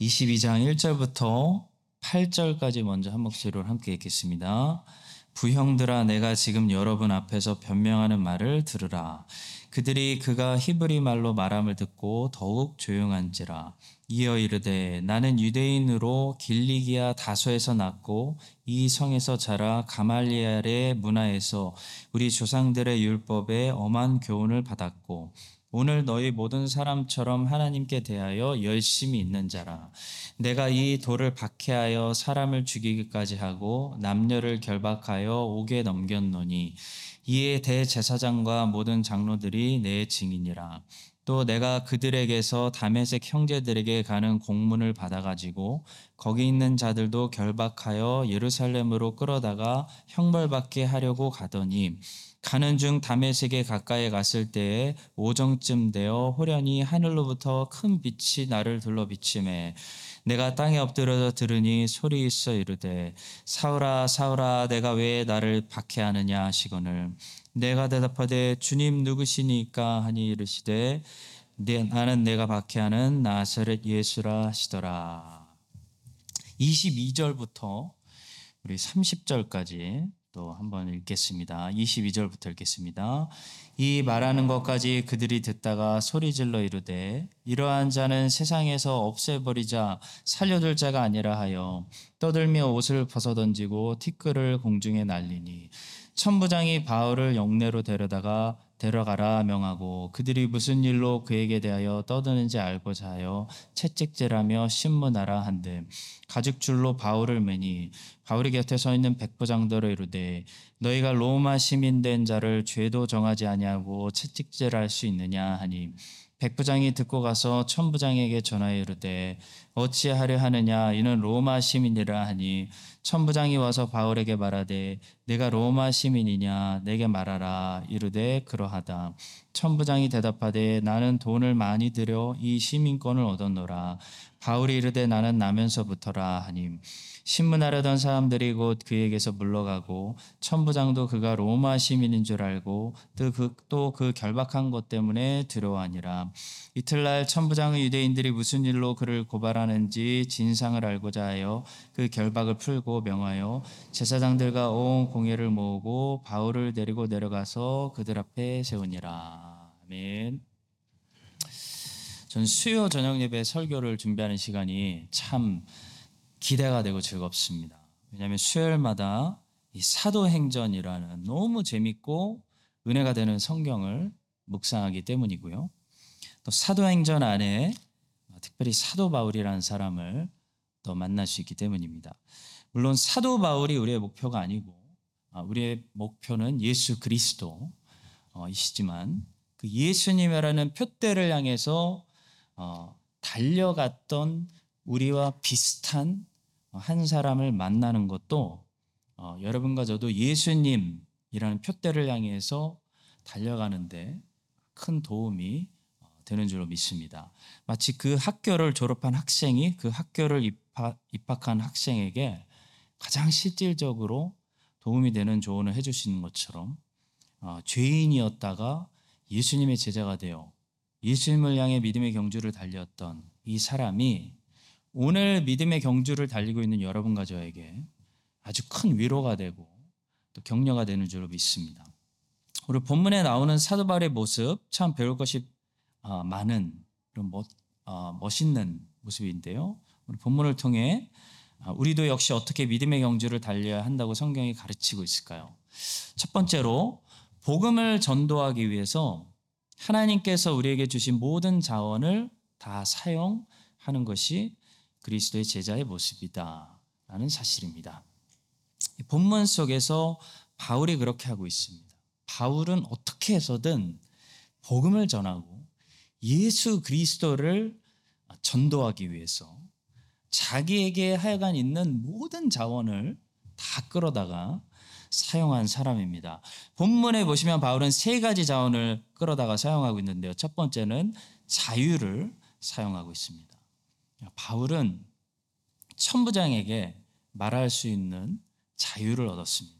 22장 1절부터 8절까지 먼저 한 목소리로 함께 읽겠습니다. 부형들아, 내가 지금 여러분 앞에서 변명하는 말을 들으라. 그들이 그가 히브리 말로 말함을 듣고 더욱 조용한지라. 이어 이르되, 나는 유대인으로 길리기아 다소에서 났고 이 성에서 자라 가말리엘의 문화에서 우리 조상들의 율법에 엄한 교훈을 받았고, 오늘 너희 모든 사람처럼 하나님께 대하여 열심히 있는 자라. 내가 이 돌을 박해하여 사람을 죽이기까지 하고 남녀를 결박하여 옥에 넘겼노니, 이에 대제사장과 모든 장로들이 내 증인이라. 또 내가 그들에게서 다메섹 형제들에게 가는 공문을 받아가지고 거기 있는 자들도 결박하여 예루살렘으로 끌어다가 형벌받게 하려고 가더니, 가는 중 다메섹에 가까이 갔을 때에 오정쯤 되어 호련히 하늘로부터 큰 빛이 나를 둘러 비치매, 내가 땅에 엎드려서 들으니 소리 있어 이르되, 사울아 사울아 내가 왜 나를 박해하느냐 하시거늘, 내가 대답하되 주님 누구시니까 하니 이르시되, 나는 내가 박해하는 나사렛 예수라 하시더라. 22절부터 우리 30절까지 또 한번 읽겠습니다. 22절부터 읽겠습니다. 이 말하는 것까지 그들이 듣다가 소리질러 이르되, 이러한 자는 세상에서 없애버리자 살려둘 자가 아니라 하여 떠들며 옷을 벗어던지고 티끌을 공중에 날리니, 천부장이 바울을 영내로 데려가라 명하고 그들이 무슨 일로 그에게 대하여 떠드는지 알고자 하여 채찍질하며 신문하라 한데, 가죽줄로 바울을 매니 바울이 곁에 서 있는 백부장들로 이르되, 너희가 로마 시민된 자를 죄도 정하지 아니하고 채찍질할 수 있느냐 하니, 백부장이 듣고 가서 천부장에게 전하여 이르되, 어찌하려 하느냐, 이는 로마 시민이라 하니, 천부장이 와서 바울에게 말하되, 내가 로마 시민이냐, 내게 말하라 이르되 그러하다. 천부장이 대답하되, 나는 돈을 많이 들여 이 시민권을 얻었노라. 바울이 이르되, 나는 나면서부터라 하니, 신문하려던 사람들이 곧 그에게서 물러가고, 천부장도 그가 로마 시민인 줄 알고 또 그 결박한 것 때문에 두려워하니라. 이튿날 천부장의 유대인들이 무슨 일로 그를 고발하는지 진상을 알고자 하여 그 결박을 풀고 명하여 제사장들과 온 공회를 모으고 바울을 데리고 내려가서 그들 앞에 세우니라. 아멘. 전 수요 저녁 예배 설교를 준비하는 시간이 참 기대가 되고 즐겁습니다. 왜냐하면 수요일마다 이 사도행전이라는 너무 재밌고 은혜가 되는 성경을 묵상하기 때문이고요. 또 사도행전 안에 특별히 사도 바울이라는 사람을 또 만날 수 있기 때문입니다. 물론 사도 바울이 우리의 목표가 아니고, 우리의 목표는 예수 그리스도이시지만 그 예수님이라는 표대를 향해서 달려갔던 우리와 비슷한 한 사람을 만나는 것도, 여러분과 저도 예수님이라는 표대를 향해서 달려가는데 큰 도움이 되는 줄로 믿습니다. 마치 그 학교를 졸업한 학생이 그 학교를 입학한 학생에게 가장 실질적으로 도움이 되는 조언을 해줄 수 있는 것처럼, 죄인이었다가 예수님의 제자가 되어 예수님을 향해 믿음의 경주를 달렸던 이 사람이 오늘 믿음의 경주를 달리고 있는 여러분과 저에게 아주 큰 위로가 되고 또 격려가 되는 줄로 믿습니다. 오늘 본문에 나오는 사도 바울의 모습, 참 배울 것이 많은 그런 멋있는 모습인데요. 오늘 본문을 통해 우리도 역시 어떻게 믿음의 경주를 달려야 한다고 성경이 가르치고 있을까요? 첫 번째로, 복음을 전도하기 위해서 하나님께서 우리에게 주신 모든 자원을 다 사용하는 것이 그리스도의 제자의 모습이다라는 사실입니다. 본문 속에서 바울이 그렇게 하고 있습니다. 바울은 어떻게 해서든 복음을 전하고 예수 그리스도를 전도하기 위해서 자기에게 하여간 있는 모든 자원을 다 끌어다가 사용한 사람입니다. 본문에 보시면 바울은 세 가지 자원을 끌어다가 사용하고 있는데요. 첫 번째는 자유를 사용하고 있습니다. 바울은 천부장에게 말할 수 있는 자유를 얻었습니다.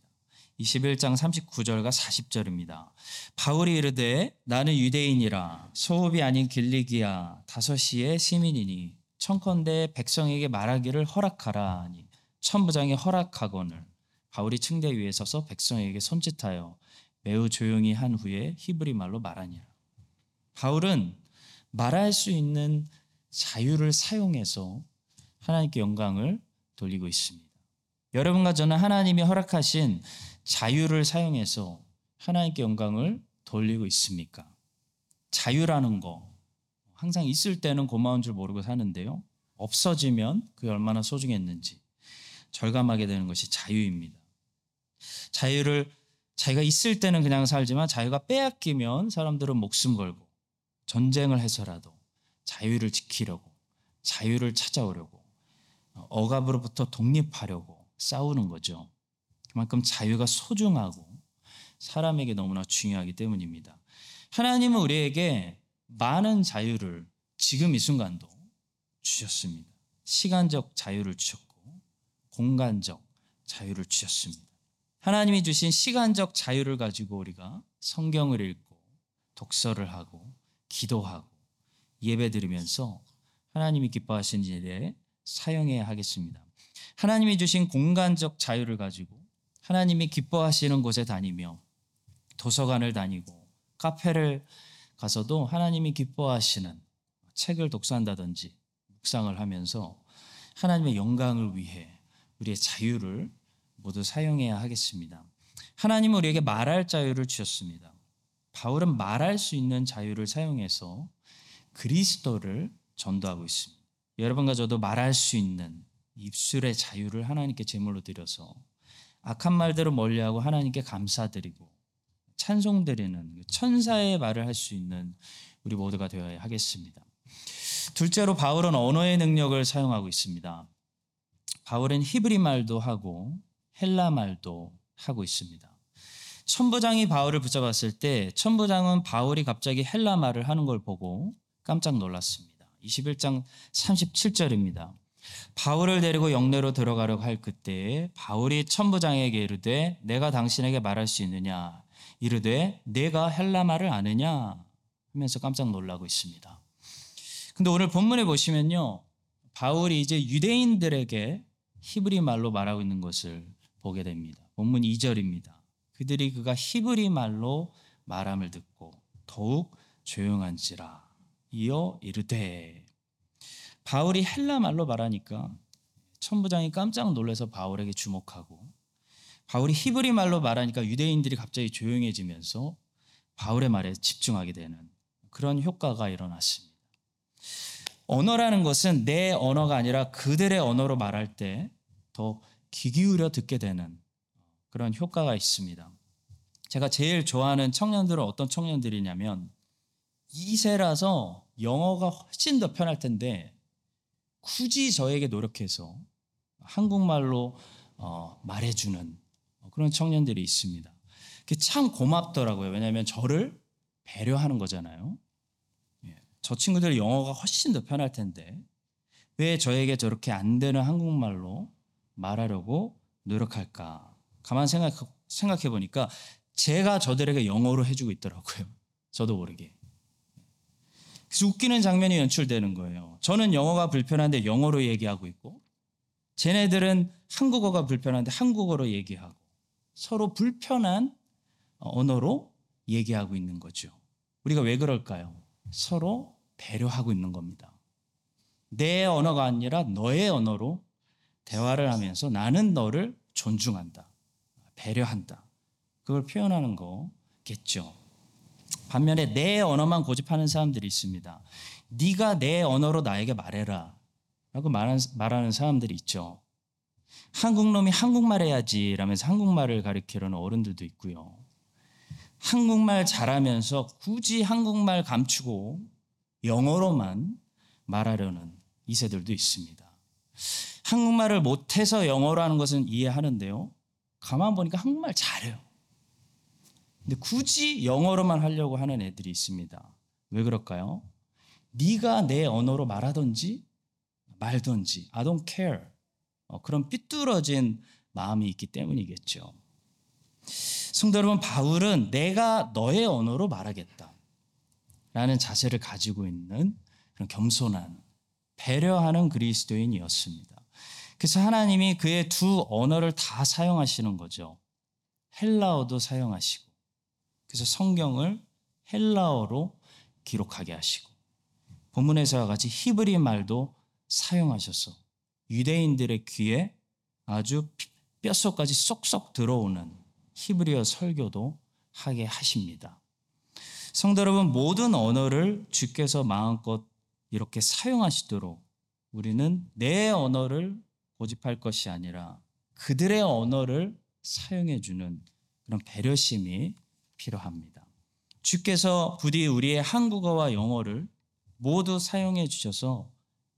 21장 39절과 40절입니다. 바울이 이르되, 나는 유대인이라 소읍이 아닌 길리기아 다소시의 시민이니 청컨대 백성에게 말하기를 허락하라니 천부장이 허락하거늘 바울이 층대 위에 서서 백성에게 손짓하여 매우 조용히 한 후에 히브리 말로 말하니라. 바울은 말할 수 있는 자유를 사용해서 하나님께 영광을 돌리고 있습니다. 여러분과 저는 하나님이 허락하신 자유를 사용해서 하나님께 영광을 돌리고 있습니까? 자유라는 거 항상 있을 때는 고마운 줄 모르고 사는데요, 없어지면 그게 얼마나 소중했는지 절감하게 되는 것이 자유입니다. 자유를 자기가 있을 때는 그냥 살지만 자유가 빼앗기면 사람들은 목숨 걸고 전쟁을 해서라도 자유를 지키려고, 자유를 찾아오려고, 억압으로부터 독립하려고 싸우는 거죠. 그만큼 자유가 소중하고 사람에게 너무나 중요하기 때문입니다. 하나님은 우리에게 많은 자유를 지금 이 순간도 주셨습니다. 시간적 자유를 주셨고 공간적 자유를 주셨습니다. 하나님이 주신 시간적 자유를 가지고 우리가 성경을 읽고 독서를 하고 기도하고 예배드리면서 하나님이 기뻐하시는 일에 사용해야 하겠습니다. 하나님이 주신 공간적 자유를 가지고 하나님이 기뻐하시는 곳에 다니며 도서관을 다니고 카페를 가서도 하나님이 기뻐하시는 책을 독서한다든지 묵상을 하면서 하나님의 영광을 위해 우리의 자유를 모두 사용해야 하겠습니다. 하나님은 우리에게 말할 자유를 주셨습니다. 바울은 말할 수 있는 자유를 사용해서 그리스도를 전도하고 있습니다. 여러분과 저도 말할 수 있는 입술의 자유를 하나님께 제물로 드려서 악한 말대로 멀리하고 하나님께 감사드리고 찬송드리는 천사의 말을 할 수 있는 우리 모두가 되어야 하겠습니다. 둘째로 바울은 언어의 능력을 사용하고 있습니다. 바울은 히브리 말도 하고 헬라 말도 하고 있습니다. 천부장이 바울을 붙잡았을 때 천부장은 바울이 갑자기 헬라 말을 하는 걸 보고 깜짝 놀랐습니다. 21장 37절입니다. 바울을 데리고 영내로 들어가려고 할 그때에 바울이 천부장에게 이르되 내가 당신에게 말할 수 있느냐, 이르되 내가 헬라 말을 아느냐 하면서 깜짝 놀라고 있습니다. 근데 오늘 본문에 보시면요, 바울이 이제 유대인들에게 히브리 말로 말하고 있는 것을 보게 됩니다. 본문 2절입니다. 그들이 그가 히브리 말로 말함을 듣고 더욱 조용한지라. 이어 이르되. 바울이 헬라 말로 말하니까 천부장이 깜짝 놀라서 바울에게 주목하고, 바울이 히브리 말로 말하니까 유대인들이 갑자기 조용해지면서 바울의 말에 집중하게 되는 그런 효과가 일어났습니다. 언어라는 것은 내 언어가 아니라 그들의 언어로 말할 때 더 귀 기울여 듣게 되는 그런 효과가 있습니다. 제가 제일 좋아하는 청년들은 어떤 청년들이냐면 2세라서 영어가 훨씬 더 편할 텐데 굳이 저에게 노력해서 한국말로 말해주는 그런 청년들이 있습니다. 그게 참 고맙더라고요. 왜냐하면 저를 배려하는 거잖아요. 예. 저 친구들 영어가 훨씬 더 편할 텐데 왜 저에게 저렇게 안 되는 한국말로 말하려고 노력할까? 가만 생각해 보니까 제가 저들에게 영어로 해주고 있더라고요. 저도 모르게. 그래서 웃기는 장면이 연출되는 거예요. 저는 영어가 불편한데 영어로 얘기하고 있고, 쟤네들은 한국어가 불편한데 한국어로 얘기하고, 서로 불편한 언어로 얘기하고 있는 거죠. 우리가 왜 그럴까요? 서로 배려하고 있는 겁니다. 내 언어가 아니라 너의 언어로 대화를 하면서 나는 너를 존중한다, 배려한다, 그걸 표현하는 거겠죠. 반면에 내 언어만 고집하는 사람들이 있습니다. 네가 내 언어로 나에게 말해라 라고 말하는 사람들이 있죠. 한국놈이 한국말 해야지 라면서 한국말을 가르치려는 어른들도 있고요. 한국말 잘하면서 굳이 한국말 감추고 영어로만 말하려는 2세들도 있습니다. 한국말을 못해서 영어로 하는 것은 이해하는데요, 가만 보니까 한국말 잘해요. 근데 굳이 영어로만 하려고 하는 애들이 있습니다. 왜 그럴까요? 네가 내 언어로 말하든지 말든지 I don't care, 그런 삐뚤어진 마음이 있기 때문이겠죠. 성도 여러분, 바울은 내가 너의 언어로 말하겠다 라는 자세를 가지고 있는 그런 겸손한 배려하는 그리스도인이었습니다. 그래서 하나님이 그의 두 언어를 다 사용하시는 거죠. 헬라어도 사용하시고, 그래서 성경을 헬라어로 기록하게 하시고, 본문에서와 같이 히브리 말도 사용하셔서 유대인들의 귀에 아주 뼛속까지 쏙쏙 들어오는 히브리어 설교도 하게 하십니다. 성도 여러분, 모든 언어를 주께서 마음껏 이렇게 사용하시도록 우리는 내 언어를 고집할 것이 아니라 그들의 언어를 사용해주는 그런 배려심이 필요합니다. 주께서 부디 우리의 한국어와 영어를 모두 사용해 주셔서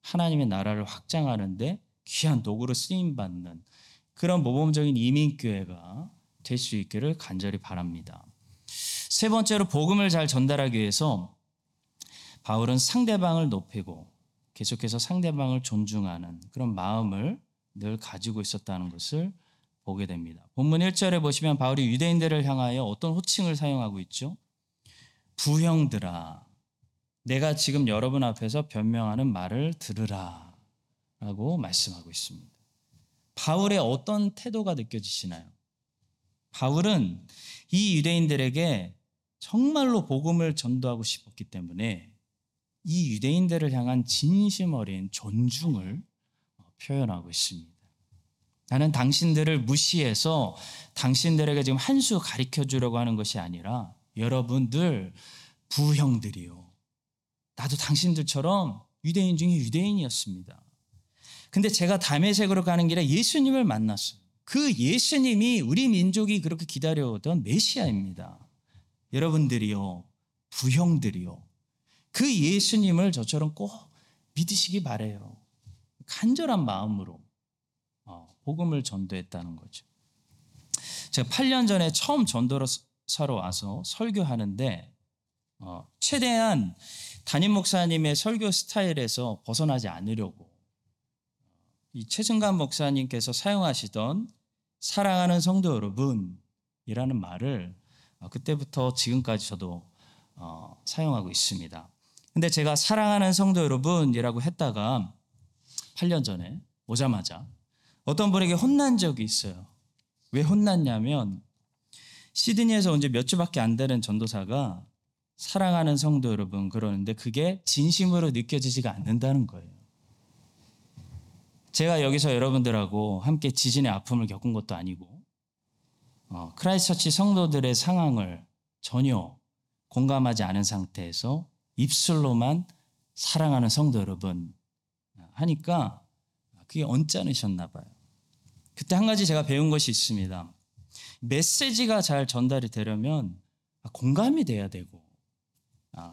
하나님의 나라를 확장하는데 귀한 도구로 쓰임받는 그런 모범적인 이민교회가 될 수 있기를 간절히 바랍니다. 세 번째로, 복음을 잘 전달하기 위해서 바울은 상대방을 높이고 계속해서 상대방을 존중하는 그런 마음을 늘 가지고 있었다는 것을 보게 됩니다. 본문 1절에 보시면 바울이 유대인들을 향하여 어떤 호칭을 사용하고 있죠? 부형들아, 내가 지금 여러분 앞에서 변명하는 말을 들으라 라고 말씀하고 있습니다. 바울의 어떤 태도가 느껴지시나요? 바울은 이 유대인들에게 정말로 복음을 전도하고 싶었기 때문에 이 유대인들을 향한 진심 어린 존중을 표현하고 있습니다. 나는 당신들을 무시해서 당신들에게 지금 한 수 가르쳐 주려고 하는 것이 아니라, 여러분들 부형들이요, 나도 당신들처럼 유대인 중에 유대인이었습니다. 근데 제가 다메섹으로 가는 길에 예수님을 만났어요. 그 예수님이 우리 민족이 그렇게 기다려오던 메시아입니다. 여러분들이요, 부형들이요, 그 예수님을 저처럼 꼭 믿으시기 바래요. 간절한 마음으로 복음을 전도했다는 거죠. 제가 8년 전에 처음 전도사로 와서 설교하는데 최대한 담임 목사님의 설교 스타일에서 벗어나지 않으려고 이 최승관 목사님께서 사용하시던 사랑하는 성도 여러분이라는 말을 그때부터 지금까지 저도 사용하고 있습니다. 근데 제가 사랑하는 성도 여러분이라고 했다가 8년 전에 오자마자 어떤 분에게 혼난 적이 있어요. 왜 혼났냐면 시드니에서 온 지 몇 주밖에 안 되는 전도사가 사랑하는 성도 여러분 그러는데 그게 진심으로 느껴지지가 않는다는 거예요. 제가 여기서 여러분들하고 함께 지진의 아픔을 겪은 것도 아니고 크라이스처치 성도들의 상황을 전혀 공감하지 않은 상태에서 입술로만 사랑하는 성도 여러분 하니까 그게 언짢으셨나 봐요. 그때 한 가지 제가 배운 것이 있습니다. 메시지가 잘 전달이 되려면 공감이 돼야 되고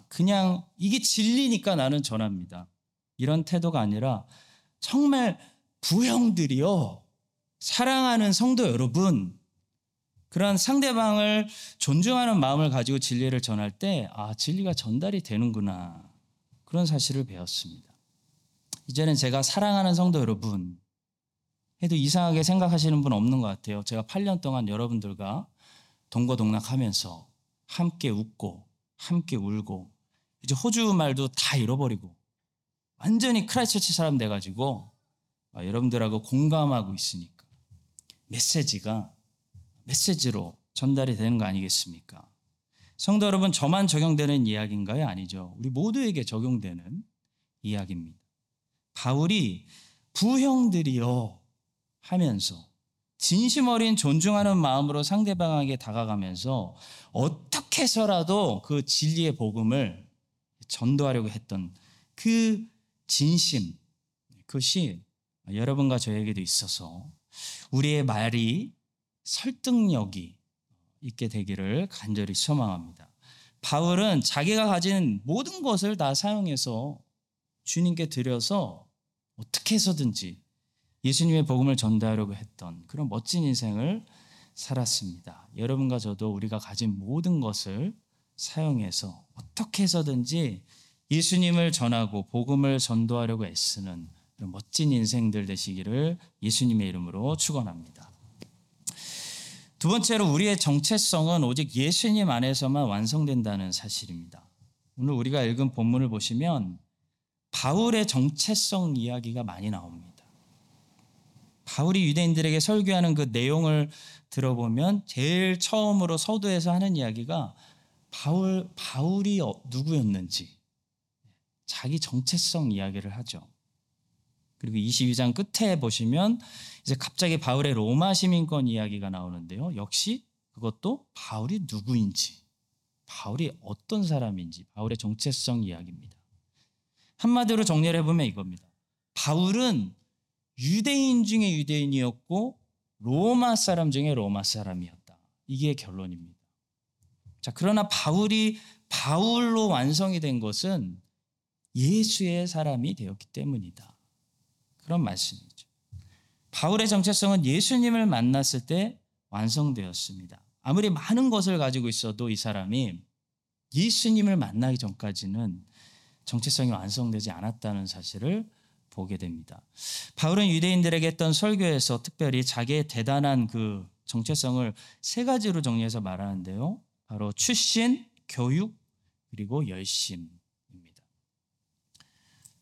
그냥 이게 진리니까 나는 전합니다, 이런 태도가 아니라 정말 부형들이요, 사랑하는 성도 여러분, 그런 상대방을 존중하는 마음을 가지고 진리를 전할 때 진리가 전달이 되는구나, 그런 사실을 배웠습니다. 이제는 제가 사랑하는 성도 여러분 해도 이상하게 생각하시는 분 없는 것 같아요. 제가 8년 동안 여러분들과 동고동락하면서 함께 웃고 함께 울고 이제 호주 말도 다 잃어버리고 완전히 크라이처치 사람 돼가지고 여러분들하고 공감하고 있으니까 메시지가 메시지로 전달이 되는 거 아니겠습니까? 성도 여러분, 저만 적용되는 이야기인가요? 아니죠. 우리 모두에게 적용되는 이야기입니다. 바울이 부형들이요 하면서 진심 어린 존중하는 마음으로 상대방에게 다가가면서 어떻게 해서라도 그 진리의 복음을 전도하려고 했던 그 진심, 그것이 여러분과 저에게도 있어서 우리의 말이 설득력이 있게 되기를 간절히 소망합니다. 바울은 자기가 가진 모든 것을 다 사용해서 주님께 드려서 어떻게 해서든지 예수님의 복음을 전달하려고 했던 그런 멋진 인생을 살았습니다. 여러분과 저도 우리가 가진 모든 것을 사용해서 어떻게 해서든지 예수님을 전하고 복음을 전도하려고 애쓰는 그런 멋진 인생들 되시기를 예수님의 이름으로 축원합니다. 두 번째로, 우리의 정체성은 오직 예수님 안에서만 완성된다는 사실입니다. 오늘 우리가 읽은 본문을 보시면 바울의 정체성 이야기가 많이 나옵니다. 바울이 유대인들에게 설교하는 그 내용을 들어보면 제일 처음으로 서두에서 하는 이야기가 바울이 누구였는지 자기 정체성 이야기를 하죠. 그리고 22장 끝에 보시면 이제 갑자기 바울의 로마 시민권 이야기가 나오는데요. 역시 그것도 바울이 누구인지, 바울이 어떤 사람인지, 바울의 정체성 이야기입니다. 한마디로 정리를 해보면 이겁니다. 바울은 유대인 중에 유대인이었고 로마 사람 중에 로마 사람이었다. 이게 결론입니다. 자, 그러나 바울이 바울로 완성이 된 것은 예수의 사람이 되었기 때문이다. 그런 말씀이죠. 바울의 정체성은 예수님을 만났을 때 완성되었습니다. 아무리 많은 것을 가지고 있어도 이 사람이 예수님을 만나기 전까지는 정체성이 완성되지 않았다는 사실을 보게 됩니다. 바울은 유대인들에게 했던 설교에서 특별히 자기의 대단한 그 정체성을 세 가지로 정리해서 말하는데요. 바로 출신, 교육, 그리고 열심입니다.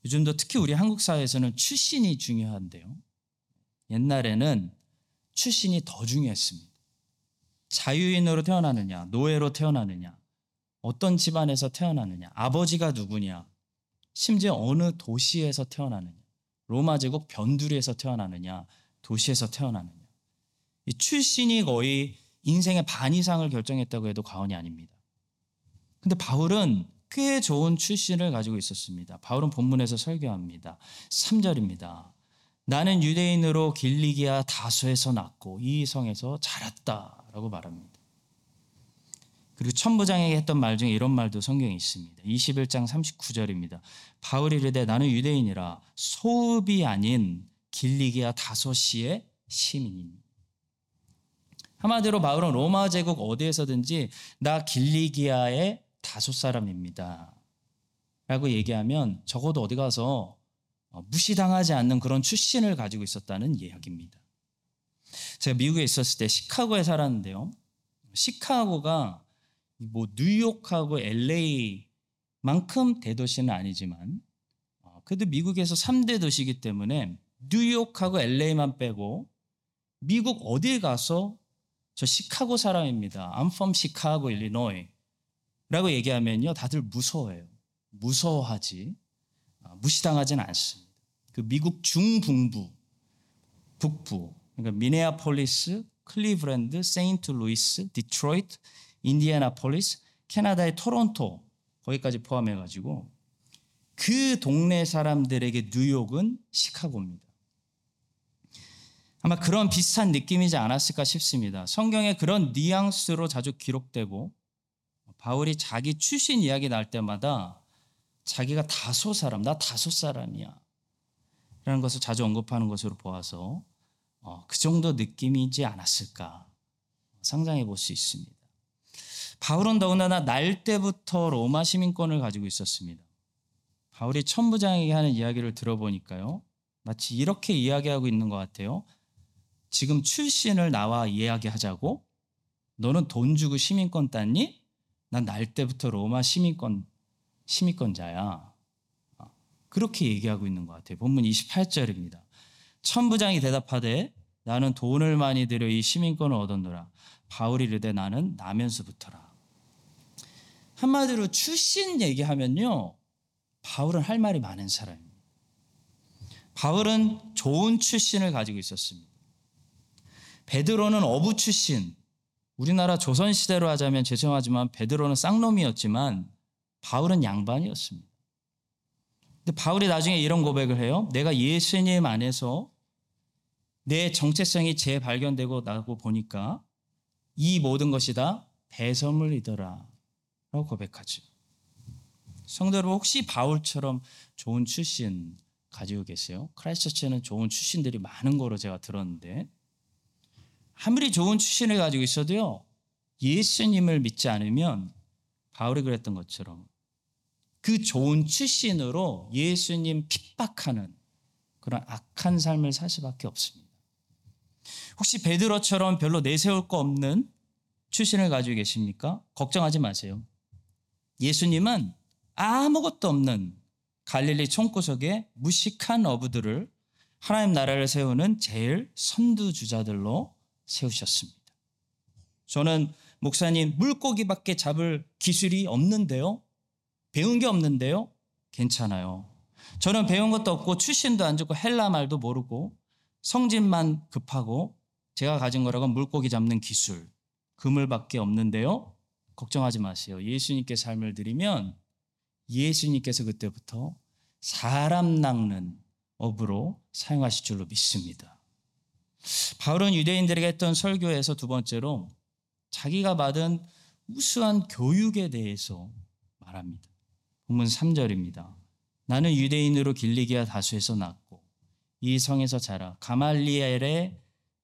요즘도 특히 우리 한국 사회에서는 출신이 중요한데요. 옛날에는 출신이 더 중요했습니다. 자유인으로 태어나느냐, 노예로 태어나느냐, 어떤 집안에서 태어나느냐, 아버지가 누구냐, 심지어 어느 도시에서 태어나느냐, 로마 제국 변두리에서 태어나느냐, 도시에서 태어나느냐. 이 출신이 거의 인생의 반 이상을 결정했다고 해도 과언이 아닙니다. 근데 바울은 꽤 좋은 출신을 가지고 있었습니다. 바울은 본문에서 설교합니다. 3절입니다. 나는 유대인으로 길리기아 다소에서 났고 이 성에서 자랐다라고 말합니다. 그리고 천부장에게 했던 말 중에 이런 말도 성경에 있습니다. 21장 39절입니다. 바울이 이르되 나는 유대인이라 소읍이 아닌 길리기아 다소시의 시민이니. 한마디로 바울은 로마 제국 어디에서든지 나 길리기아의 다소 사람입니다 라고 얘기하면 적어도 어디 가서 무시당하지 않는 그런 출신을 가지고 있었다는 이야기입니다. 제가 미국에 있었을 때 시카고에 살았는데요. 시카고가 뭐 뉴욕하고 LA만큼 대도시는 아니지만 그래도 미국에서 3대 도시이기 때문에 뉴욕하고 LA만 빼고 미국 어딜 가서 저 시카고 사람입니다. I'm from Chicago, Illinois 라고 얘기하면요. 다들 무서워해요. 무서워하지 무시당하지는 않습니다. 그 미국 중북부, 북부 그러니까 미네아폴리스, 클리브랜드, 세인트루이스, 디트로이트, 인디애나폴리스, 캐나다의 토론토 거기까지 포함해가지고 그 동네 사람들에게 뉴욕은 시카고입니다. 아마 그런 비슷한 느낌이지 않았을까 싶습니다. 성경에 그런 뉘앙스로 자주 기록되고 바울이 자기 출신 이야기 나올 때마다 자기가 다소 사람, 나 다소 사람이야 라는 것을 자주 언급하는 것으로 보아서 그 정도 느낌이지 않았을까 상상해 볼 수 있습니다. 바울은 더군다나 날 때부터 로마 시민권을 가지고 있었습니다. 바울이 천부장에게 하는 이야기를 들어보니까요. 마치 이렇게 이야기하고 있는 것 같아요. 지금 출신을 나와 이야기하자고? 너는 돈 주고 시민권 땄니? 난 날 때부터 로마 시민권자야. 그렇게 얘기하고 있는 것 같아요. 본문 28절입니다. 천부장이 대답하되 나는 돈을 많이 들여 이 시민권을 얻었노라. 바울이 이르되 나는 나면서부터라. 한마디로 출신 얘기하면요. 바울은 할 말이 많은 사람입니다. 바울은 좋은 출신을 가지고 있었습니다. 베드로는 어부 출신, 우리나라 조선시대로 하자면 죄송하지만 베드로는 쌍놈이었지만 바울은 양반이었습니다. 근데 바울이 나중에 이런 고백을 해요. 내가 예수님 안에서 내 정체성이 재발견되고 나고 보니까 이 모든 것이 다 배설물이더라 라고 고백하죠. 성도 여러분 혹시 바울처럼 좋은 출신 가지고 계세요? 크라이스트처치에는 좋은 출신들이 많은 거로 제가 들었는데 아무리 좋은 출신을 가지고 있어도요. 예수님을 믿지 않으면 바울이 그랬던 것처럼 그 좋은 출신으로 예수님 핍박하는 그런 악한 삶을 살 수밖에 없습니다. 혹시 베드로처럼 별로 내세울 거 없는 출신을 가지고 계십니까? 걱정하지 마세요. 예수님은 아무것도 없는 갈릴리 총구석의 무식한 어부들을 하나님 나라를 세우는 제일 선두주자들로 세우셨습니다. 저는 목사님 물고기밖에 잡을 기술이 없는데요? 배운 게 없는데요? 괜찮아요. 저는 배운 것도 없고 출신도 안 좋고 헬라 말도 모르고 성질만 급하고 제가 가진 거라고 물고기 잡는 기술, 그물밖에 없는데요? 걱정하지 마세요. 예수님께 삶을 드리면 예수님께서 그때부터 사람 낚는 업으로 사용하실 줄로 믿습니다. 바울은 유대인들에게 했던 설교에서 두 번째로 자기가 받은 우수한 교육에 대해서 말합니다. 본문 3절입니다. 나는 유대인으로 길리기아 다소에서 낳고 이 성에서 자라 가말리엘의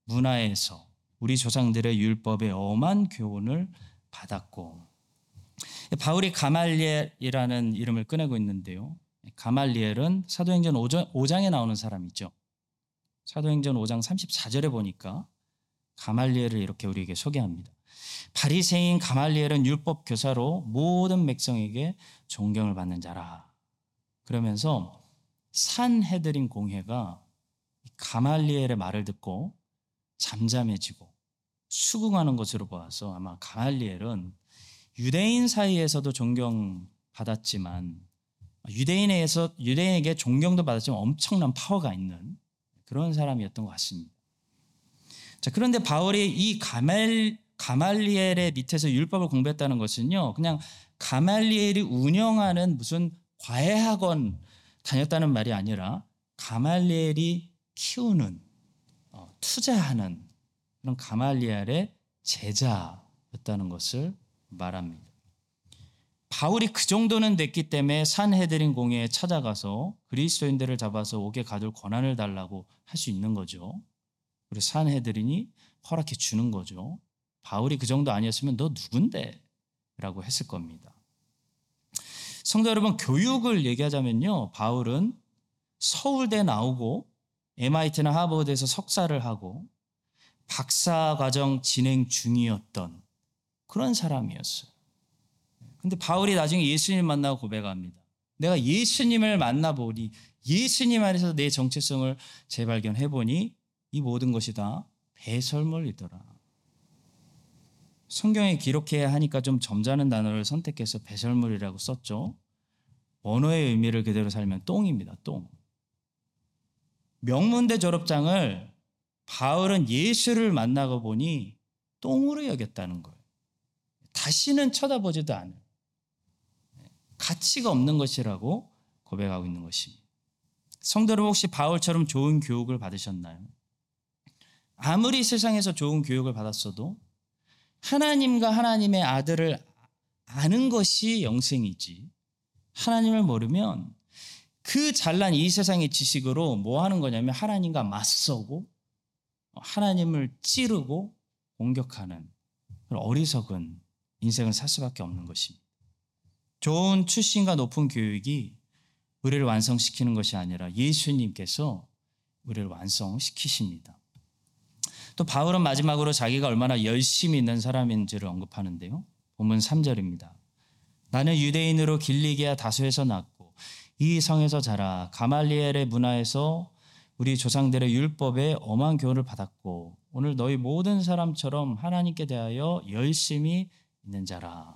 문화에서 우리 조상들의 율법의 엄한 교훈을 받았고. 바울이 가말리엘이라는 이름을 꺼내고 있는데요. 가말리엘은 사도행전 5장에 나오는 사람이죠. 사도행전 5장 34절에 보니까 가말리엘을 이렇게 우리에게 소개합니다. 바리새인 가말리엘은 율법 교사로 모든 백성에게 존경을 받는 자라. 그러면서 산헤드린 공회가 가말리엘의 말을 듣고 잠잠해지고 수긍하는 것으로 보아서 아마 가말리엘은 유대인 사이에서도 존경받았지만 유대인에게 존경도 받았지만 엄청난 파워가 있는 그런 사람이었던 것 같습니다. 자, 그런데 바울이 이 가말리엘의 밑에서 율법을 공부했다는 것은요, 그냥 가말리엘이 운영하는 무슨 과외학원 다녔다는 말이 아니라 가말리엘이 키우는, 투자하는 그런 가말리엘의 제자였다는 것을 말합니다. 바울이 그 정도는 됐기 때문에 산헤드린 공회에 찾아가서 그리스도인들을 잡아서 옥에 가둘 권한을 달라고 할 수 있는 거죠. 그리고 산헤드린이 허락해 주는 거죠. 바울이 그 정도 아니었으면 너 누군데? 라고 했을 겁니다. 성도 여러분, 교육을 얘기하자면요, 바울은 서울대 나오고 MIT나 하버드에서 석사를 하고 박사 과정 진행 중이었던 그런 사람이었어요. 근데 바울이 나중에 예수님을 만나고 고백합니다. 내가 예수님을 만나보니, 예수님 안에서 내 정체성을 재발견해보니 이 모든 것이 다 배설물이더라. 성경에 기록해야 하니까 좀 점잖은 단어를 선택해서 배설물이라고 썼죠. 원어의 의미를 그대로 살면 똥입니다. 똥. 명문대 졸업장을 바울은 예수를 만나고 보니 똥으로 여겼다는 거예요. 다시는 쳐다보지도 않아요. 가치가 없는 것이라고 고백하고 있는 것입니다. 성도 여러분, 혹시 바울처럼 좋은 교육을 받으셨나요? 아무리 세상에서 좋은 교육을 받았어도 하나님과 하나님의 아들을 아는 것이 영생이지, 하나님을 모르면 그 잘난 이 세상의 지식으로 뭐 하는 거냐면 하나님과 맞서고 하나님을 찌르고 공격하는 그런 어리석은 인생을 살 수밖에 없는 것입니다. 좋은 출신과 높은 교육이 우리를 완성시키는 것이 아니라 예수님께서 우리를 완성시키십니다. 또 바울은 마지막으로 자기가 얼마나 열심히 있는 사람인지를 언급하는데요. 본문 3절입니다. 나는 유대인으로 길리기아 다소에서 낳고 이 성에서 자라 가말리엘의 문화에서 우리 조상들의 율법에 엄한 교훈을 받았고 오늘 너희 모든 사람처럼 하나님께 대하여 열심히 있는 자라.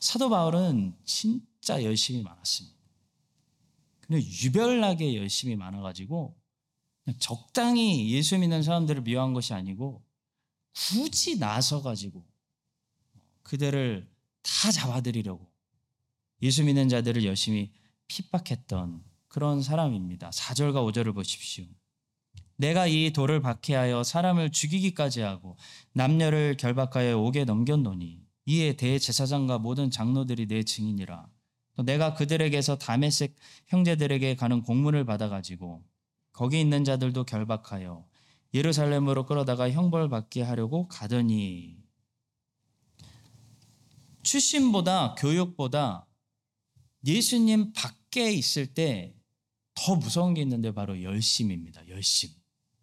사도 바울은 진짜 열심히 많았습니다. 근데 유별나게 열심히 많아가지고 그냥 적당히 예수 믿는 사람들을 미워한 것이 아니고 굳이 나서가지고 그들을 다 잡아들이려고 예수 믿는 자들을 열심히 핍박했던 그런 사람입니다. 4절과 5절을 보십시오. 내가 이 돌을 박해하여 사람을 죽이기까지 하고 남녀를 결박하여 옥에 넘겼노니 이에 대제사장과 모든 장로들이 내 증인이라. 또 내가 그들에게서 다메섹 형제들에게 가는 공문을 받아가지고 거기 있는 자들도 결박하여 예루살렘으로 끌어다가 형벌받게 하려고 가더니. 출신보다, 교육보다 예수님 밖에 있을 때 더 무서운 게 있는데 바로 열심입니다. 열심.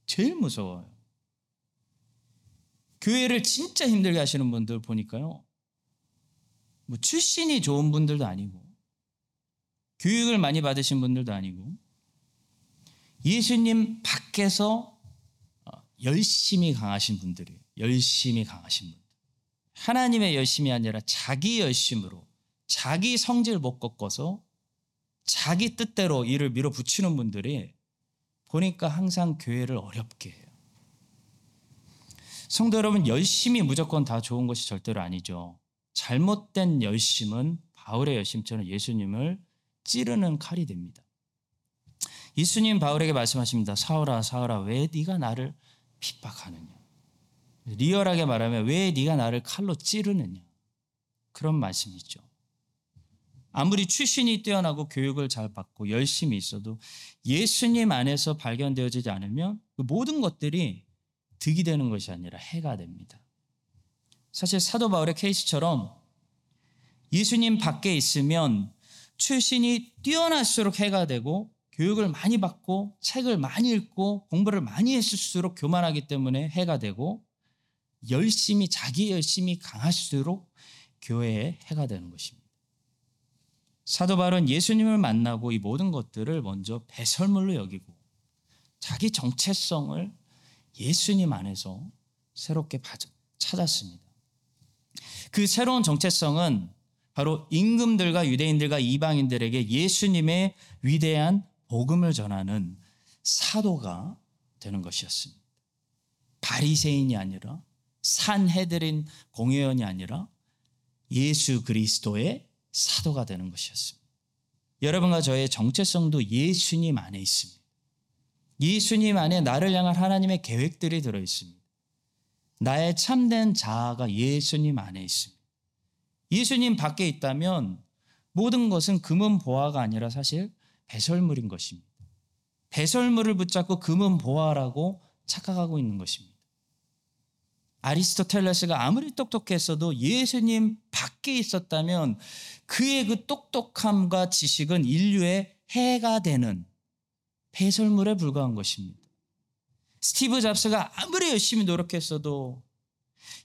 제일 무서워요. 교회를 진짜 힘들게 하시는 분들 보니까요, 뭐 출신이 좋은 분들도 아니고 교육을 많이 받으신 분들도 아니고 예수님 밖에서 열심히 강하신 분들이에요. 열심히 강하신 분들. 하나님의 열심이 아니라 자기 열심으로 자기 성질 못 꺾어서 자기 뜻대로 일을 밀어붙이는 분들이 보니까 항상 교회를 어렵게 해요. 성도 여러분, 열심이 무조건 다 좋은 것이 절대로 아니죠. 잘못된 열심은 바울의 열심처럼 예수님을 찌르는 칼이 됩니다. 예수님 바울에게 말씀하십니다. 사울아, 사울아, 왜 네가 나를 핍박하느냐. 리얼하게 말하면 왜 네가 나를 칼로 찌르느냐. 그런 말씀이죠. 아무리 출신이 뛰어나고 교육을 잘 받고 열심히 있어도 예수님 안에서 발견되어지지 않으면 그 모든 것들이 득이 되는 것이 아니라 해가 됩니다. 사실 사도 바울의 케이스처럼 예수님 밖에 있으면 출신이 뛰어날수록 해가 되고 교육을 많이 받고 책을 많이 읽고 공부를 많이 했을수록 교만하기 때문에 해가 되고 열심히 자기 열심히 강할수록 교회에 해가 되는 것입니다. 사도 바울은 예수님을 만나고 이 모든 것들을 먼저 배설물로 여기고 자기 정체성을 예수님 안에서 새롭게 찾았습니다. 그 새로운 정체성은 바로 임금들과 유대인들과 이방인들에게 예수님의 위대한 복음을 전하는 사도가 되는 것이었습니다. 바리새인이 아니라 산헤드린 공회원이 아니라 예수 그리스도의 사도가 되는 것이었습니다. 여러분과 저의 정체성도 예수님 안에 있습니다. 예수님 안에 나를 향한 하나님의 계획들이 들어있습니다. 나의 참된 자아가 예수님 안에 있습니다. 예수님 밖에 있다면 모든 것은 금은보화가 아니라 사실 배설물인 것입니다. 배설물을 붙잡고 금은보화라고 착각하고 있는 것입니다. 아리스토텔레스가 아무리 똑똑했어도 예수님 밖에 있었다면 그의 그 똑똑함과 지식은 인류의 해가 되는 배설물에 불과한 것입니다. 스티브 잡스가 아무리 열심히 노력했어도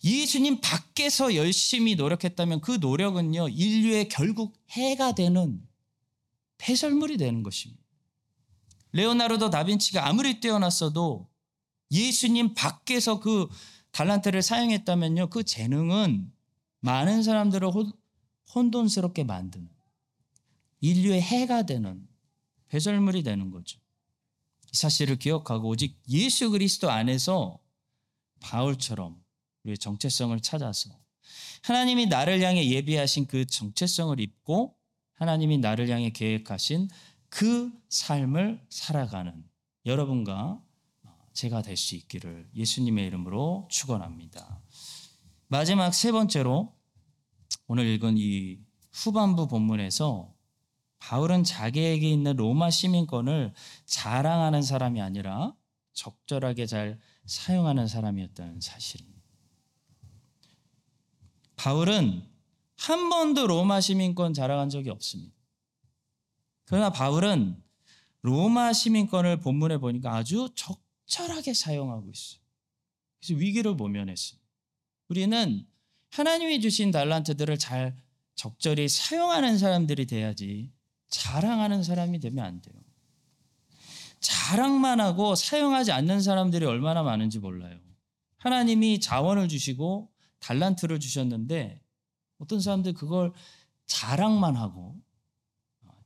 예수님 밖에서 열심히 노력했다면 그 노력은요, 인류의 결국 해가 되는 배설물이 되는 것입니다. 레오나르도 다빈치가 아무리 뛰어났어도 예수님 밖에서 그 달란트를 사용했다면요, 그 재능은 많은 사람들을 혼돈스럽게 만드는 인류의 해가 되는 배설물이 되는 거죠. 이 사실을 기억하고 오직 예수 그리스도 안에서 바울처럼 우리의 정체성을 찾아서 하나님이 나를 향해 예비하신 그 정체성을 입고 하나님이 나를 향해 계획하신 그 삶을 살아가는 여러분과 제가 될 수 있기를 예수님의 이름으로 축원합니다. 마지막 세 번째로 오늘 읽은 이 후반부 본문에서 바울은 자기에게 있는 로마 시민권을 자랑하는 사람이 아니라 적절하게 잘 사용하는 사람이었다는 사실입니다. 바울은 한 번도 로마 시민권 자랑한 적이 없습니다. 그러나 바울은 로마 시민권을 본문에 보니까 아주 적절하게 사용하고 있어요. 그래서 위기를 모면했습니다. 우리는 하나님이 주신 달란트들을 잘 적절히 사용하는 사람들이 돼야지 자랑하는 사람이 되면 안 돼요. 자랑만 하고 사용하지 않는 사람들이 얼마나 많은지 몰라요. 하나님이 자원을 주시고 달란트를 주셨는데 어떤 사람들 그걸 자랑만 하고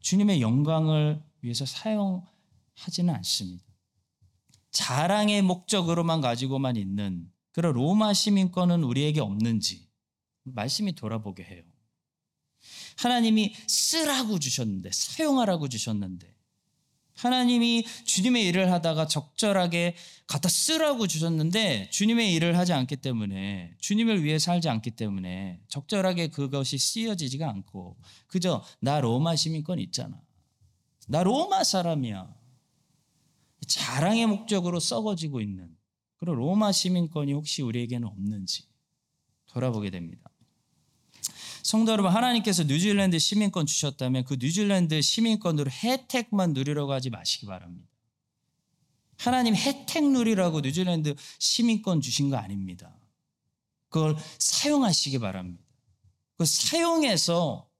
주님의 영광을 위해서 사용하지는 않습니다. 자랑의 목적으로만 가지고만 있는 그런 로마 시민권은 우리에게 없는지 말씀이 돌아보게 해요. 하나님이 쓰라고 주셨는데, 사용하라고 주셨는데, 하나님이 주님의 일을 하다가 적절하게 갖다 쓰라고 주셨는데 주님의 일을 하지 않기 때문에, 주님을 위해 살지 않기 때문에 적절하게 그것이 쓰여지지가 않고 그저 나 로마 시민권 있잖아, 나 로마 사람이야, 자랑의 목적으로 썩어지고 있는 그런 로마 시민권이 혹시 우리에게는 없는지 돌아보게 됩니다. 성도 여러분, 하나님께서 뉴질랜드 시민권 주셨다면 그 뉴질랜드 시민권으로 혜택만 누리려고 하지 마시기 바랍니다. 하나님 혜택 누리라고 뉴질랜드 시민권 주신 거 아닙니다. 그걸 사용하시기 바랍니다. 그 사용해서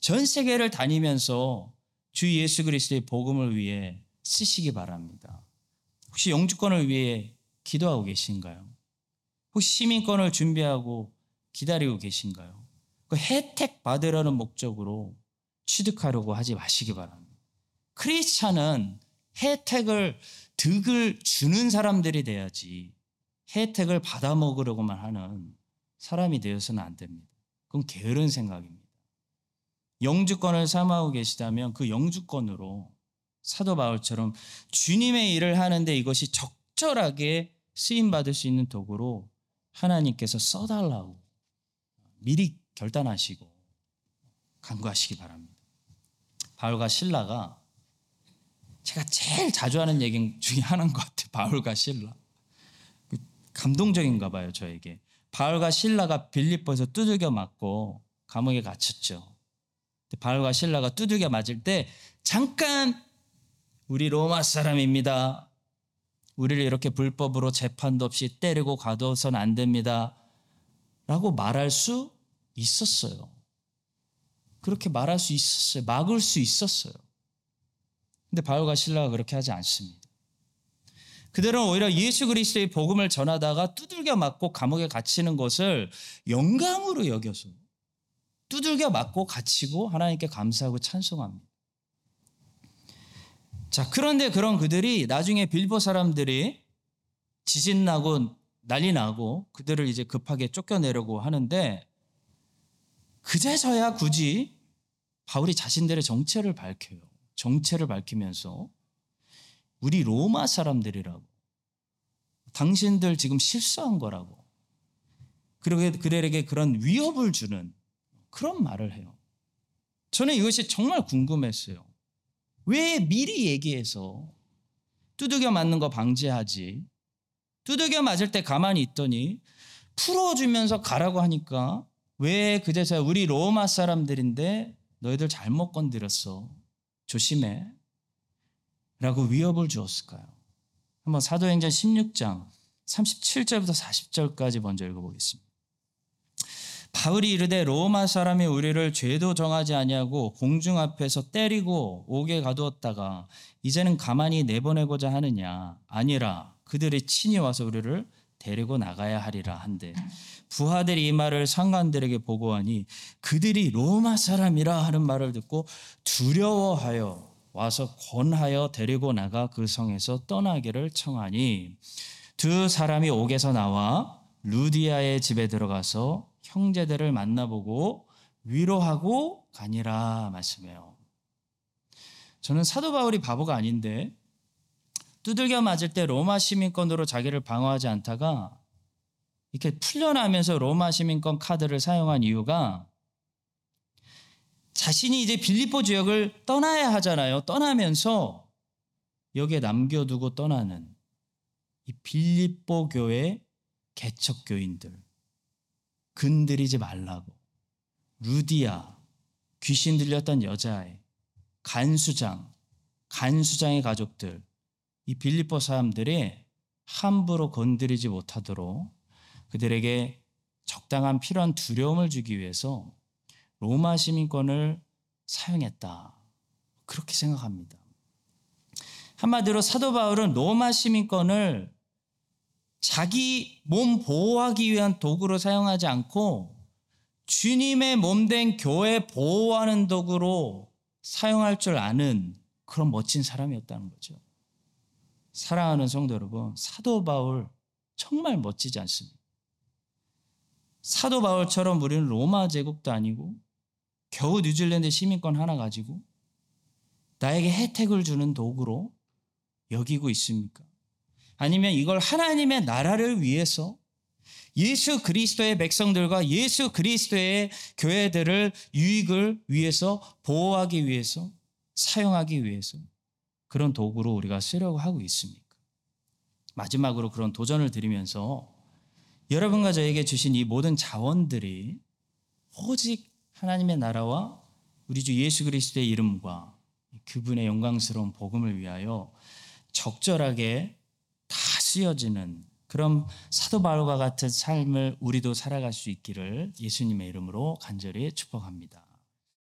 전 세계를 다니면서 주 예수 그리스도의 복음을 위해 쓰시기 바랍니다. 혹시 영주권을 위해 기도하고 계신가요? 혹시 시민권을 준비하고 기다리고 계신가요? 그 혜택 받으려는 목적으로 취득하려고 하지 마시기 바랍니다. 크리스찬은 혜택을 득을 주는 사람들이 돼야지 혜택을 받아 먹으려고만 하는 사람이 되어서는 안 됩니다. 그건 게으른 생각입니다. 영주권을 삼아오고 계시다면 그 영주권으로 사도 바울처럼 주님의 일을 하는데 이것이 적절하게 쓰임받을 수 있는 도구로 하나님께서 써달라고 미리 결단하시고 간구하시기 바랍니다. 바울과 실라가 제가 제일 자주 하는 얘기 중에 하나인 것 같아요. 바울과 실라. 감동적인가 봐요, 저에게. 바울과 실라가 빌립보에서 두들겨 맞고 감옥에 갇혔죠. 바울과 실라가 두들겨 맞을 때 잠깐 우리 로마 사람입니다. 우리를 이렇게 불법으로 재판도 없이 때리고 가둬선 안 됩니다. 라고 말할 수 있었어요. 그렇게 말할 수 있었어요. 막을 수 있었어요. 근데 바울과 실라가 그렇게 하지 않습니다. 그들은 오히려 예수 그리스도의 복음을 전하다가 두들겨 맞고 감옥에 갇히는 것을 영광으로 여겨서 두들겨 맞고 갇히고 하나님께 감사하고 찬송합니다. 자, 그런데 그런 그들이 나중에 빌립보 사람들이 지진 나고 난리 나고 그들을 이제 급하게 쫓겨내려고 하는데 그제서야 굳이 바울이 자신들의 정체를 밝혀요. 정체를 밝히면서 우리 로마 사람들이라고, 당신들 지금 실수한 거라고, 그러게 그들에게 그런 위협을 주는 그런 말을 해요. 저는 이것이 정말 궁금했어요. 왜 미리 얘기해서 두들겨 맞는 거 방지하지? 두들겨 맞을 때 가만히 있더니 풀어주면서 가라고 하니까 왜 그제서야 우리 로마 사람들인데 너희들 잘못 건드렸어. 조심해. 라고 위협을 주었을까요? 한번 사도행전 16장 37절부터 40절까지 먼저 읽어보겠습니다. 바울이 이르되 로마 사람이 우리를 죄도 정하지 아니하고 공중 앞에서 때리고 옥에 가두었다가 이제는 가만히 내보내고자 하느냐? 아니라 그들이 친히 와서 우리를 데리고 나가야 하리라 한데 부하들이 이 말을 상관들에게 보고하니 그들이 로마 사람이라 하는 말을 듣고 두려워하여 와서 권하여 데리고 나가 그 성에서 떠나기를 청하니 두 사람이 옥에서 나와 루디아의 집에 들어가서 형제들을 만나보고 위로하고 가니라 말씀해요. 저는 사도 바울이 바보가 아닌데 두들겨 맞을 때 로마 시민권으로 자기를 방어하지 않다가 이렇게 풀려나면서 로마 시민권 카드를 사용한 이유가 자신이 이제 빌립보 지역을 떠나야 하잖아요. 떠나면서 여기에 남겨두고 떠나는 이 빌립보 교회 개척교인들 건드리지 말라고, 루디아 귀신 들렸던 여자애, 간수장의 가족들, 이 빌립보 사람들이 함부로 건드리지 못하도록 그들에게 적당한 필요한 두려움을 주기 위해서 로마 시민권을 사용했다. 그렇게 생각합니다. 한마디로 사도 바울은 로마 시민권을 자기 몸 보호하기 위한 도구로 사용하지 않고 주님의 몸된 교회 보호하는 도구로 사용할 줄 아는 그런 멋진 사람이었다는 거죠. 사랑하는 성도 여러분, 사도 바울 정말 멋지지 않습니까? 사도 바울처럼 우리는 로마 제국도 아니고 겨우 뉴질랜드 시민권 하나 가지고 나에게 혜택을 주는 도구로 여기고 있습니까? 아니면 이걸 하나님의 나라를 위해서 예수 그리스도의 백성들과 예수 그리스도의 교회들을 유익을 위해서 보호하기 위해서 사용하기 위해서 그런 도구로 우리가 쓰려고 하고 있습니까? 마지막으로 그런 도전을 드리면서 여러분과 저에게 주신 이 모든 자원들이 오직 하나님의 나라와 우리 주 예수 그리스도의 이름과 그분의 영광스러운 복음을 위하여 적절하게 다 쓰여지는 그런 사도 바울과 같은 삶을 우리도 살아갈 수 있기를 예수님의 이름으로 간절히 축복합니다.